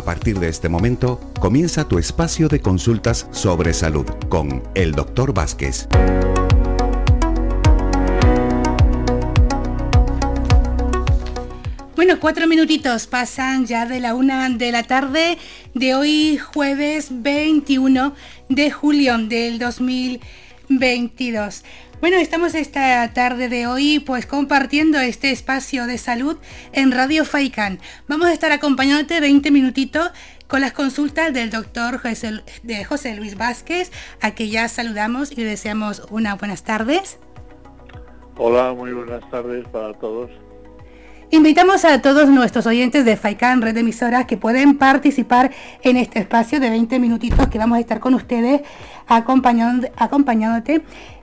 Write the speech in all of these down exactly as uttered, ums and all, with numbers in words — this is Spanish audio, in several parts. A partir de este momento, comienza tu espacio de consultas sobre salud con el doctor Vázquez. Bueno, cuatro minutitos pasan ya de la una de la tarde de hoy, jueves veintiuno de julio del dos mil veintidós. Bueno, estamos esta tarde de hoy pues compartiendo este espacio de salud en Radio FAICAN. Vamos a estar acompañándote veinte minutitos con las consultas del doctor José, de José Luis Vázquez, a que ya saludamos y le deseamos unas buenas tardes. Hola, muy buenas tardes para todos. Invitamos a todos nuestros oyentes de FAICAN, Red de Emisoras, que pueden participar en este espacio de veinte minutitos que vamos a estar con ustedes acompañándote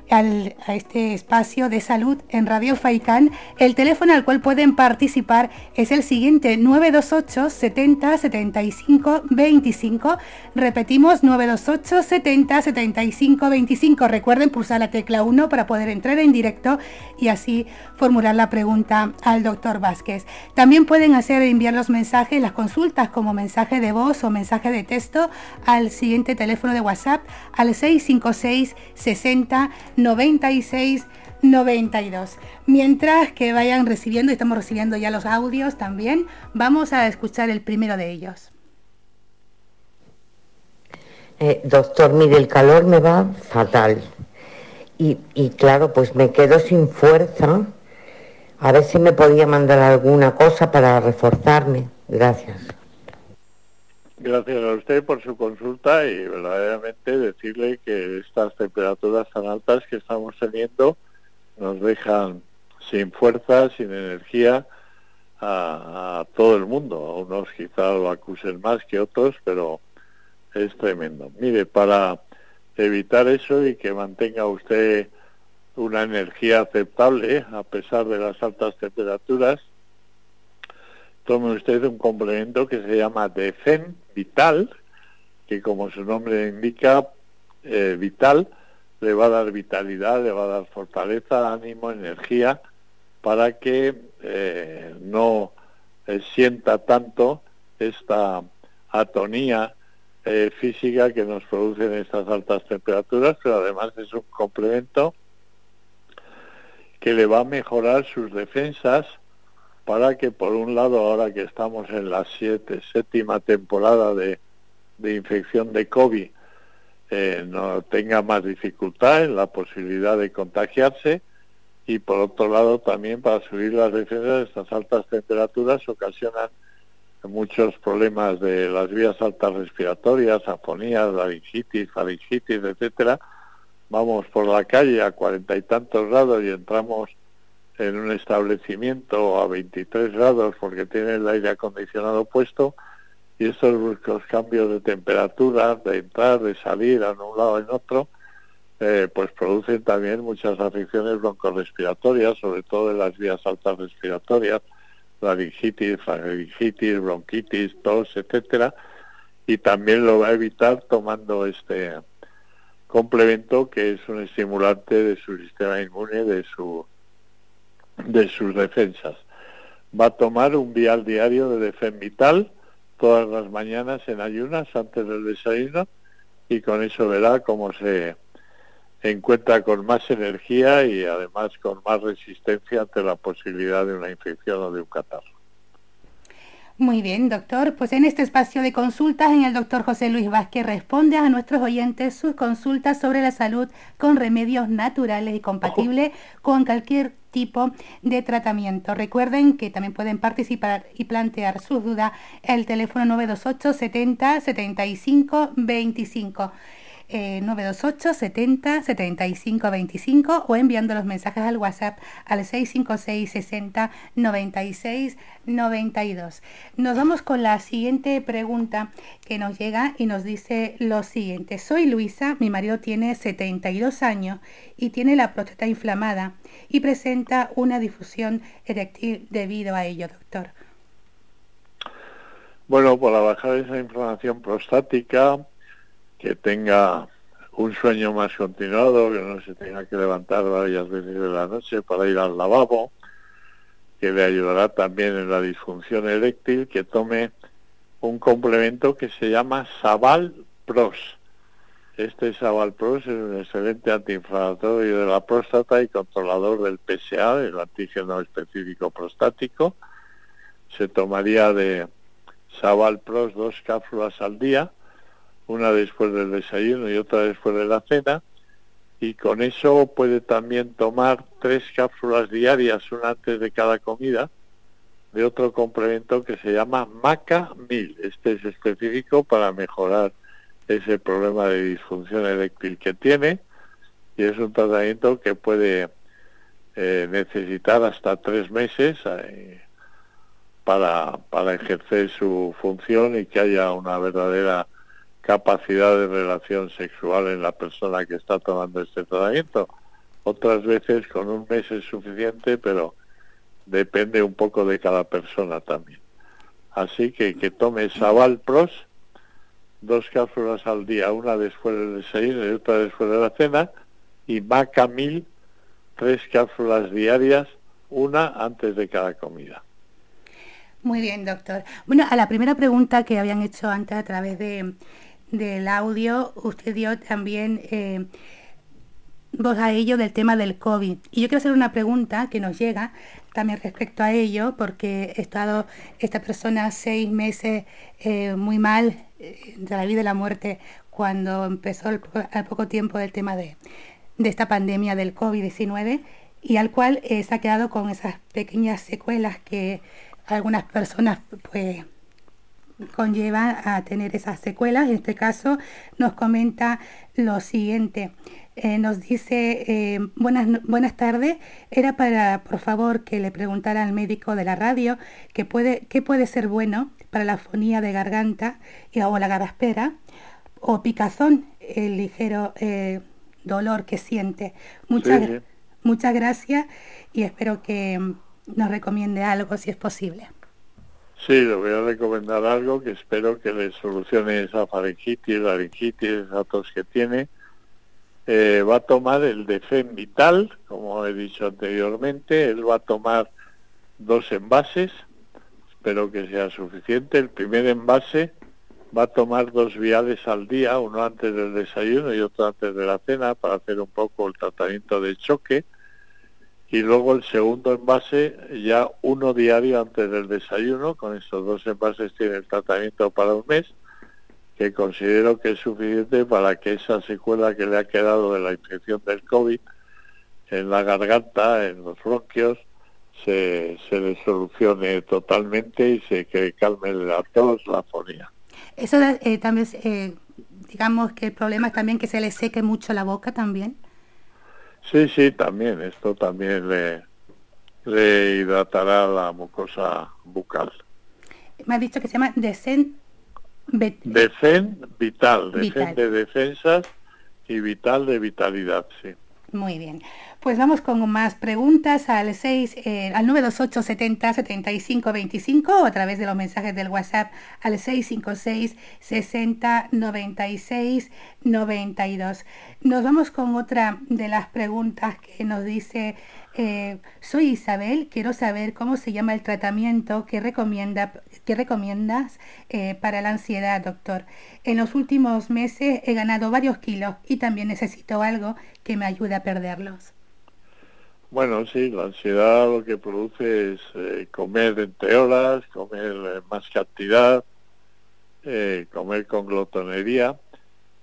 al, a este espacio de salud en Radio FAICAN. El teléfono al cual pueden participar es el siguiente, nueve dos ocho, setenta, setenta y cinco, veinticinco. Repetimos, nueve dos ocho, setenta, setenta y cinco, veinticinco. Recuerden pulsar la tecla uno para poder entrar en directo y así formular la pregunta al doctor Vázquez. También pueden hacer enviar los mensajes, las consultas como mensaje de voz o mensaje de texto al siguiente teléfono de WhatsApp, al seiscientos cincuenta y seis, sesenta, noventa y seis, noventa y dos. Mientras que vayan recibiendo, estamos recibiendo ya los audios también, vamos a escuchar el primero de ellos. Eh, doctor, mire, el calor me va fatal. Y, y claro, pues me quedo sin fuerza. A ver si me podía mandar alguna cosa para reforzarme. Gracias. Gracias a usted por su consulta y verdaderamente decirle que estas temperaturas tan altas que estamos teniendo nos dejan sin fuerza, sin energía a, a todo el mundo. A unos quizá lo acusen más que otros, pero es tremendo. Mire, para evitar eso y que mantenga usted una energía aceptable, ¿eh? a pesar de las altas temperaturas, tome usted un complemento que se llama Defen Vital, que como su nombre indica, eh, vital, le va a dar vitalidad, le va a dar fortaleza, ánimo, energía, para que eh, no eh, sienta tanto esta atonía eh, física que nos producen estas altas temperaturas, pero además es un complemento que le va a mejorar sus defensas para que, por un lado, ahora que estamos en la siete, séptima temporada de, de infección de COVID, eh, no tenga más dificultad en la posibilidad de contagiarse y, por otro lado, también para subir las defensas. Estas altas temperaturas ocasionan muchos problemas de las vías altas respiratorias, afonías, laringitis, faringitis, etcétera. Vamos por la calle a cuarenta y tantos grados y entramos en un establecimiento a veintitrés grados porque tiene el aire acondicionado puesto, y estos bruscos cambios de temperatura, de entrar, de salir a un lado en otro, eh, pues producen también muchas afecciones broncorrespiratorias, sobre todo en las vías altas respiratorias, laringitis, faringitis, bronquitis, tos, etcétera, y también lo va a evitar tomando este complemento que es un estimulante de su sistema inmune, de su de sus defensas. Va a tomar un vial diario de Defen Vital todas las mañanas en ayunas antes del desayuno y con eso verá cómo se encuentra con más energía y además con más resistencia ante la posibilidad de una infección o de un catarro. Muy bien, doctor. Pues en este espacio de consultas, en el doctor José Luis Vázquez responde a nuestros oyentes sus consultas sobre la salud con remedios naturales y compatibles con cualquier tipo de tratamiento. Recuerden que también pueden participar y plantear sus dudas al teléfono nueve dos ocho, setenta, setenta y cinco, veinticinco. Eh, nueve dos ocho, setenta, setenta y cinco, veinticinco o enviando los mensajes al WhatsApp al seiscientos cincuenta y seis, sesenta, noventa y seis, noventa y dos. Nos vamos con la siguiente pregunta que nos llega y nos dice lo siguiente. Soy Luisa, mi marido tiene setenta y dos años y tiene la próstata inflamada y presenta una disfunción eréctil debido a ello, doctor. Bueno, para bajar esa inflamación prostática, que tenga un sueño más continuado, que no se tenga que levantar varias veces de la noche para ir al lavabo, que le ayudará también en la disfunción eréctil, que tome un complemento que se llama Sabalprós. Este Sabalprós es un excelente antiinflamatorio de la próstata y controlador del P S A, el antígeno específico prostático. Se tomaría de Sabalprós dos cápsulas al día, una después del desayuno y otra después de la cena, y con eso puede también tomar tres cápsulas diarias, una antes de cada comida, de otro complemento que se llama MACA mil. Este es específico para mejorar ese problema de disfunción eréctil que tiene, y es un tratamiento que puede eh, necesitar hasta tres meses eh, para, para ejercer su función y que haya una verdadera capacidad de relación sexual en la persona que está tomando este tratamiento. Otras veces con un mes es suficiente, pero depende un poco de cada persona también. Así que que tome Sabalprós, dos cápsulas al día, una después del desayuno y otra después de la cena, y Maca Mil, tres cápsulas diarias, una antes de cada comida. Muy bien, doctor. Bueno, a la primera pregunta que habían hecho antes a través de... del audio, usted dio también eh, voz a ello del tema del COVID. Y yo quiero hacer una pregunta que nos llega también respecto a ello, porque he estado esta persona seis meses eh, muy mal, eh, de la vida y la muerte, cuando empezó el, al poco tiempo del tema de, de esta pandemia del COVID diecinueve, y al cual eh, se ha quedado con esas pequeñas secuelas que algunas personas pues conlleva a tener esas secuelas. En este caso nos comenta lo siguiente, eh, nos dice eh, buenas, buenas tardes, era para por favor que le preguntara al médico de la radio que puede, qué puede ser bueno para la afonía de garganta y, o la garraspera o picazón, el ligero eh, dolor que siente. Muchas, sí, sí. muchas gracias y espero que nos recomiende algo si es posible. Sí, le voy a recomendar algo que espero que le solucione esa faringitis, laringitis, esa tos que tiene. Eh, va a tomar el Defen Vital, como he dicho anteriormente. Él va a tomar dos envases, espero que sea suficiente. El primer envase va a tomar dos viales al día, uno antes del desayuno y otro antes de la cena, para hacer un poco el tratamiento de choque. Y luego el segundo envase, ya uno diario antes del desayuno. Con estos dos envases tiene el tratamiento para un mes, que considero que es suficiente para que esa secuela que le ha quedado de la infección del COVID en la garganta, en los bronquios, se, se le solucione totalmente y se que calme la tos, la afonía. Eso eh, también, eh, digamos que el problema es también que se le seque mucho la boca también. Sí, sí, también. Esto también le, le hidratará la mucosa bucal. Me ha dicho que se llama Defen... Bet... Defen Vital. Defen de defensas y Vital de vitalidad, sí. Muy bien. Pues vamos con más preguntas al seis, eh, al nueve dos ocho, setenta, setenta y cinco, veinticinco o a través de los mensajes del WhatsApp al seis cinco seis, sesenta, noventa y seis, noventa y dos. Nos vamos con otra de las preguntas que nos dice, eh, soy Isabel, quiero saber cómo se llama el tratamiento que, recomienda, que recomiendas eh, para la ansiedad, doctor. En los últimos meses he ganado varios kilos y también necesito algo que me ayude a perderlos. Bueno, sí, la ansiedad lo que produce es eh, comer entre horas, comer eh, más cantidad, eh, comer con glotonería,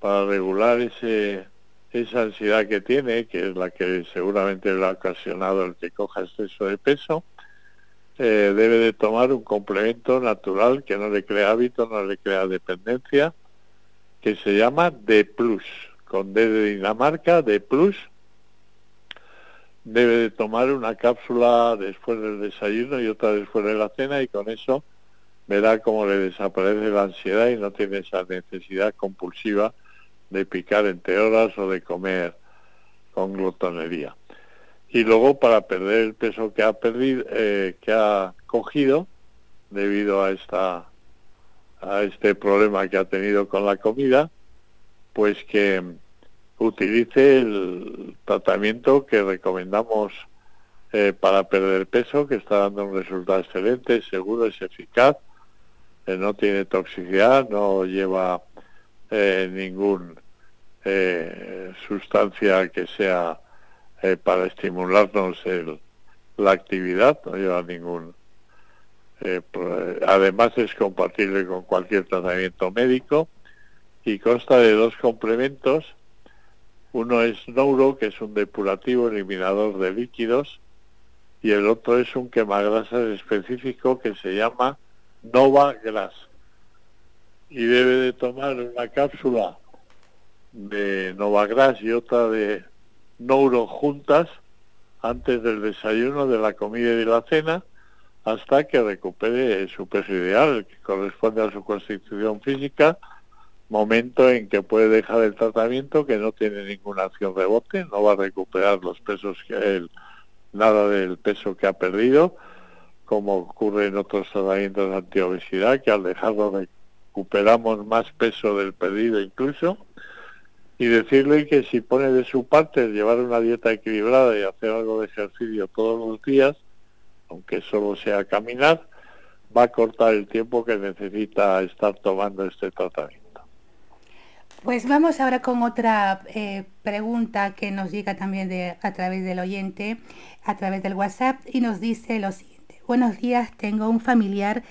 para regular ese, esa ansiedad que tiene, que es la que seguramente le ha ocasionado el que coja exceso de peso. Eh, debe de tomar un complemento natural que no le crea hábito, no le crea dependencia, que se llama D-Plus, con D de Dinamarca, D-Plus. Debe de tomar una cápsula después del desayuno y otra después de la cena, y con eso verá cómo le desaparece la ansiedad y no tiene esa necesidad compulsiva de picar entre horas o de comer con glotonería. Y luego, para perder el peso que ha perdido, eh, que ha cogido debido a esta a este problema que ha tenido con la comida, pues que utilice el tratamiento que recomendamos eh, para perder peso, que está dando un resultado excelente, seguro, es eficaz, eh, no tiene toxicidad, no lleva eh, ningún eh, sustancia que sea eh, para estimularnos el, la actividad, no lleva ningún... Eh, además es compatible con cualquier tratamiento médico y consta de dos complementos. Uno es Nouro, que es un depurativo eliminador de líquidos, y el otro es un quemagrasas específico que se llama Nova Gras, y debe de tomar una cápsula de Nova Gras y otra de Nouro juntas antes del desayuno, de la comida y de la cena, hasta que recupere su peso ideal, que corresponde a su constitución física, momento en que puede dejar el tratamiento, que no tiene ninguna acción rebote, no va a recuperar los pesos que él, nada del peso que ha perdido, como ocurre en otros tratamientos de antiobesidad, que al dejarlo recuperamos más peso del perdido incluso. Y decirle que si pone de su parte llevar una dieta equilibrada y hacer algo de ejercicio todos los días, aunque solo sea caminar, va a cortar el tiempo que necesita estar tomando este tratamiento. Pues vamos ahora con otra eh, pregunta que nos llega también de, a través del oyente, a través del WhatsApp, y nos dice lo siguiente. Buenos días, tengo un familiar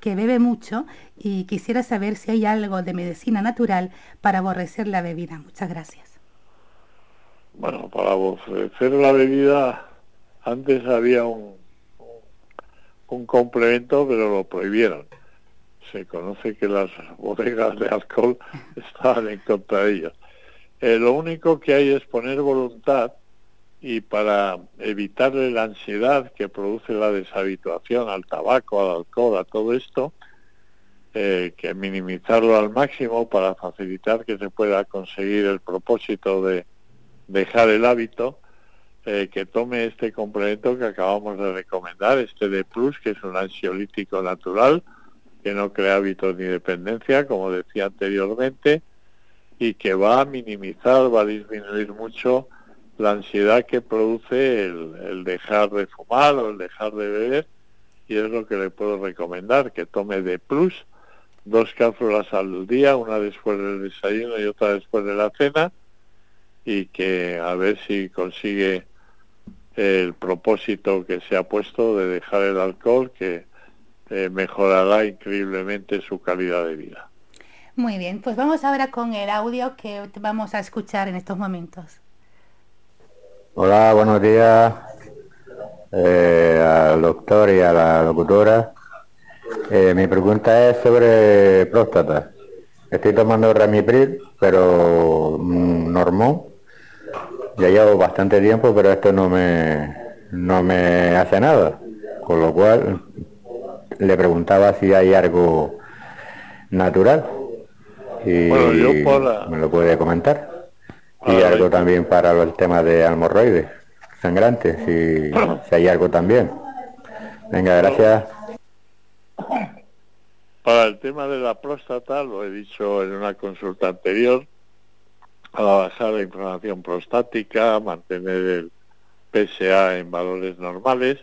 que bebe mucho y quisiera saber si hay algo de medicina natural para aborrecer la bebida. Muchas gracias. Bueno, para aborrecer la bebida, antes había un un complemento, pero lo prohibieron. Se conoce que las bodegas de alcohol estaban en contra de ellos. Eh, lo único que hay es poner voluntad, y para evitarle la ansiedad que produce la deshabituación al tabaco, al alcohol, a todo esto, eh, que minimizarlo al máximo para facilitar que se pueda conseguir el propósito de dejar el hábito, Eh, que tome este complemento que acabamos de recomendar, este D-Plus, que es un ansiolítico natural, que no crea hábitos ni dependencia, como decía anteriormente, y que va a minimizar, va a disminuir mucho la ansiedad que produce el, el dejar de fumar o el dejar de beber, y es lo que le puedo recomendar, que tome D-Plus, dos cápsulas al día, una después del desayuno y otra después de la cena, y que a ver si consigue el propósito que se ha puesto de dejar el alcohol, que eh, mejorará increíblemente su calidad de vida. Muy bien, pues vamos ahora con el audio que vamos a escuchar en estos momentos. Hola, buenos días eh, al doctor y a la locutora. Eh, mi pregunta es sobre próstata. Estoy tomando Ramipril, pero mm, Normón. Ya llevo bastante tiempo, pero esto no me no me hace nada. Con lo cual, le preguntaba si hay algo natural. Y bueno, yo por la... me lo puede comentar. Y ah, algo ahí también para el tema de hemorroides sangrantes, si, si hay algo también. Venga, gracias. Para el tema de la próstata, lo he dicho en una consulta anterior, a bajar la inflamación prostática, mantener el P S A en valores normales,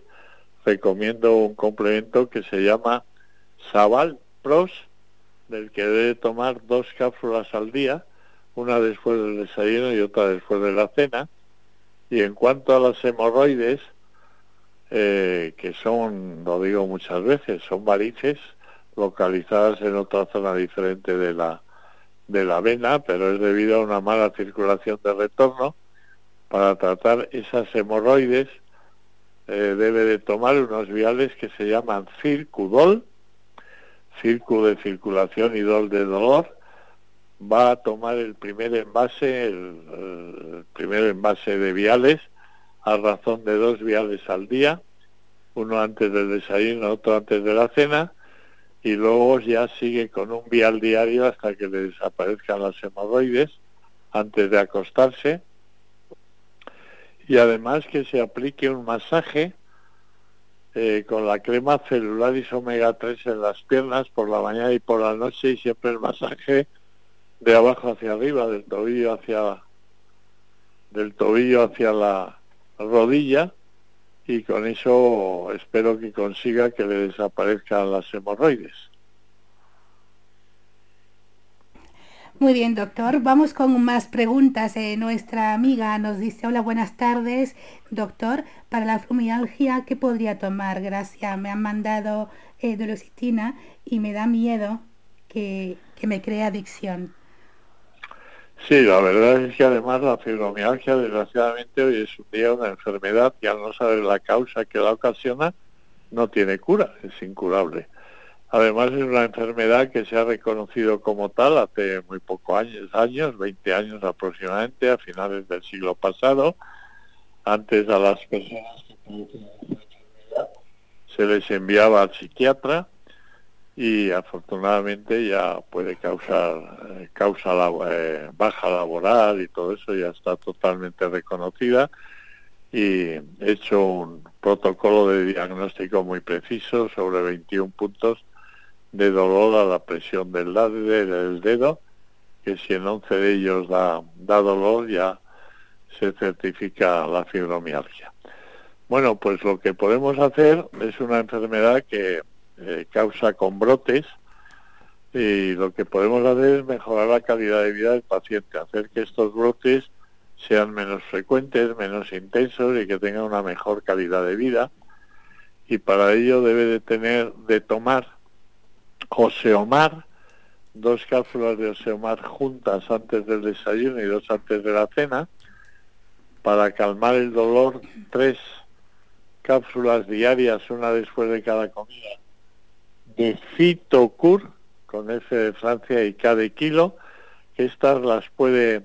recomiendo un complemento que se llama Sabalprós, del que debe tomar dos cápsulas al día, una después del desayuno y otra después de la cena. Y en cuanto a las hemorroides, eh, que son, lo digo muchas veces, son varices localizadas en otra zona diferente de la de la vena, pero es debido a una mala circulación de retorno. Para tratar esas hemorroides eh, debe de tomar unos viales que se llaman Circudol, Circu de circulación y Dol de dolor. Va a tomar el primer envase, el, el primer envase de viales, a razón de dos viales al día, uno antes del desayuno, otro antes de la cena, y luego ya sigue con un vial diario hasta que le desaparezcan las hemorroides antes de acostarse. Y además que se aplique un masaje eh, con la crema celularis omega tres en las piernas por la mañana y por la noche, y siempre el masaje de abajo hacia arriba, del tobillo hacia del tobillo hacia la rodilla, y con eso espero que consiga que le desaparezcan las hemorroides. Muy bien, doctor. Vamos con más preguntas. Eh, nuestra amiga nos dice, hola, buenas tardes, doctor. Para la fibromialgia, ¿qué podría tomar? Gracias. Me han mandado eh, duloxetina y me da miedo que, que me cree adicción. Sí, la verdad es que además la fibromialgia, desgraciadamente, hoy es un día una enfermedad y al no saber la causa que la ocasiona, no tiene cura, es incurable. Además es una enfermedad que se ha reconocido como tal hace muy pocos años, años, veinte años aproximadamente, a finales del siglo pasado. Antes a las personas que padecían esta enfermedad se les enviaba al psiquiatra y afortunadamente ya puede causar eh, causa la, eh, baja laboral y todo eso, ya está totalmente reconocida y hecho un protocolo de diagnóstico muy preciso sobre veintiún puntos de dolor a la presión del, del dedo, que si en once de ellos da, da dolor ya se certifica la fibromialgia. Bueno, pues lo que podemos hacer es una enfermedad que eh, causa con brotes y lo que podemos hacer es mejorar la calidad de vida del paciente, hacer que estos brotes sean menos frecuentes, menos intensos y que tengan una mejor calidad de vida. Y para ello debe de tener de tomar Jose Omar, dos cápsulas de Jose Omar juntas antes del desayuno y dos antes de la cena, para calmar el dolor, tres cápsulas diarias, una después de cada comida, de Fitocur, con F de Francia y K de kilo, que estas las puede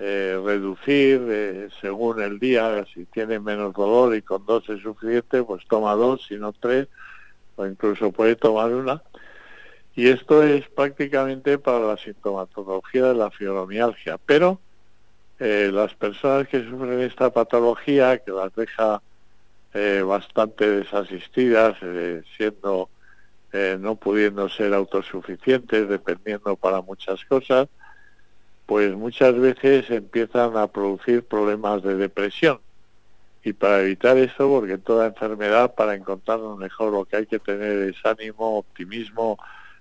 eh, reducir eh, según el día, si tiene menos dolor y con dos es suficiente, pues toma dos, si no tres, o incluso puede tomar una. Y esto es prácticamente para la sintomatología de la fibromialgia. Pero eh, las personas que sufren esta patología, que las deja eh, bastante desasistidas, eh, siendo eh, no pudiendo ser autosuficientes, dependiendo para muchas cosas, pues muchas veces empiezan a producir problemas de depresión. Y para evitar eso, porque en toda enfermedad, para encontrarnos mejor, lo que hay que tener es ánimo, optimismo,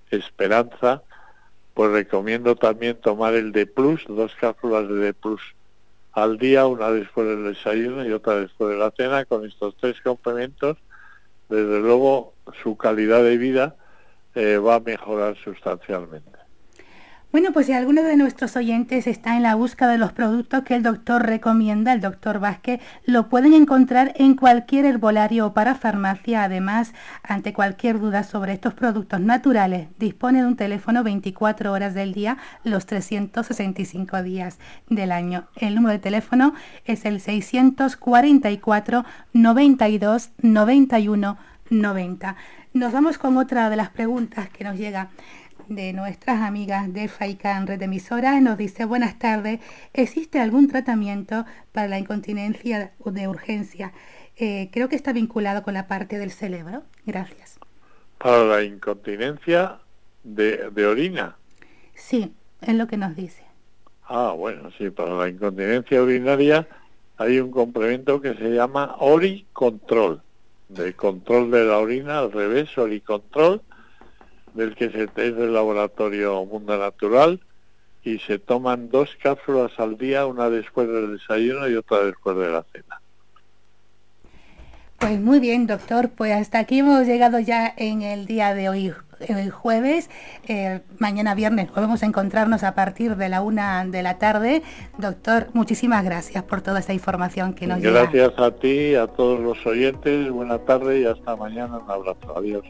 esperanza, pues recomiendo también tomar el D-Plus, dos cápsulas de D-Plus al día, una después del desayuno y otra después de la cena. Con estos tres complementos, desde luego, su calidad de vida eh, va a mejorar sustancialmente. Bueno, pues si alguno de nuestros oyentes está en la búsqueda de los productos que el doctor recomienda, el doctor Vázquez, lo pueden encontrar en cualquier herbolario o parafarmacia. Además, ante cualquier duda sobre estos productos naturales, dispone de un teléfono veinticuatro horas del día, los trescientos sesenta y cinco días del año. El número de teléfono es el seiscientos cuarenta y cuatro, noventa y dos, noventa y uno, noventa. Nos vamos con otra de las preguntas que nos llega de nuestras amigas de FAICAN, Red Emisora. Nos dice, buenas tardes, ¿existe algún tratamiento para la incontinencia de urgencia? Eh, creo que está vinculado con la parte del cerebro. Gracias. ¿Para la incontinencia de, de orina? Sí, es lo que nos dice. Ah, bueno, sí, para la incontinencia urinaria hay un complemento que se llama Oricontrol, de control de la orina, al revés, Oricontrol, del que se, es del laboratorio Mundo Natural, y se toman dos cápsulas al día, una después del desayuno y otra después de la cena. Pues muy bien, doctor, pues hasta aquí hemos llegado ya en el día de hoy, el jueves. Eh, mañana viernes volvemos a encontrarnos a partir de la una de la tarde. Doctor, muchísimas gracias por toda esta información que nos llega. Gracias a ti, a todos los oyentes, buena tarde y hasta mañana, un abrazo, adiós.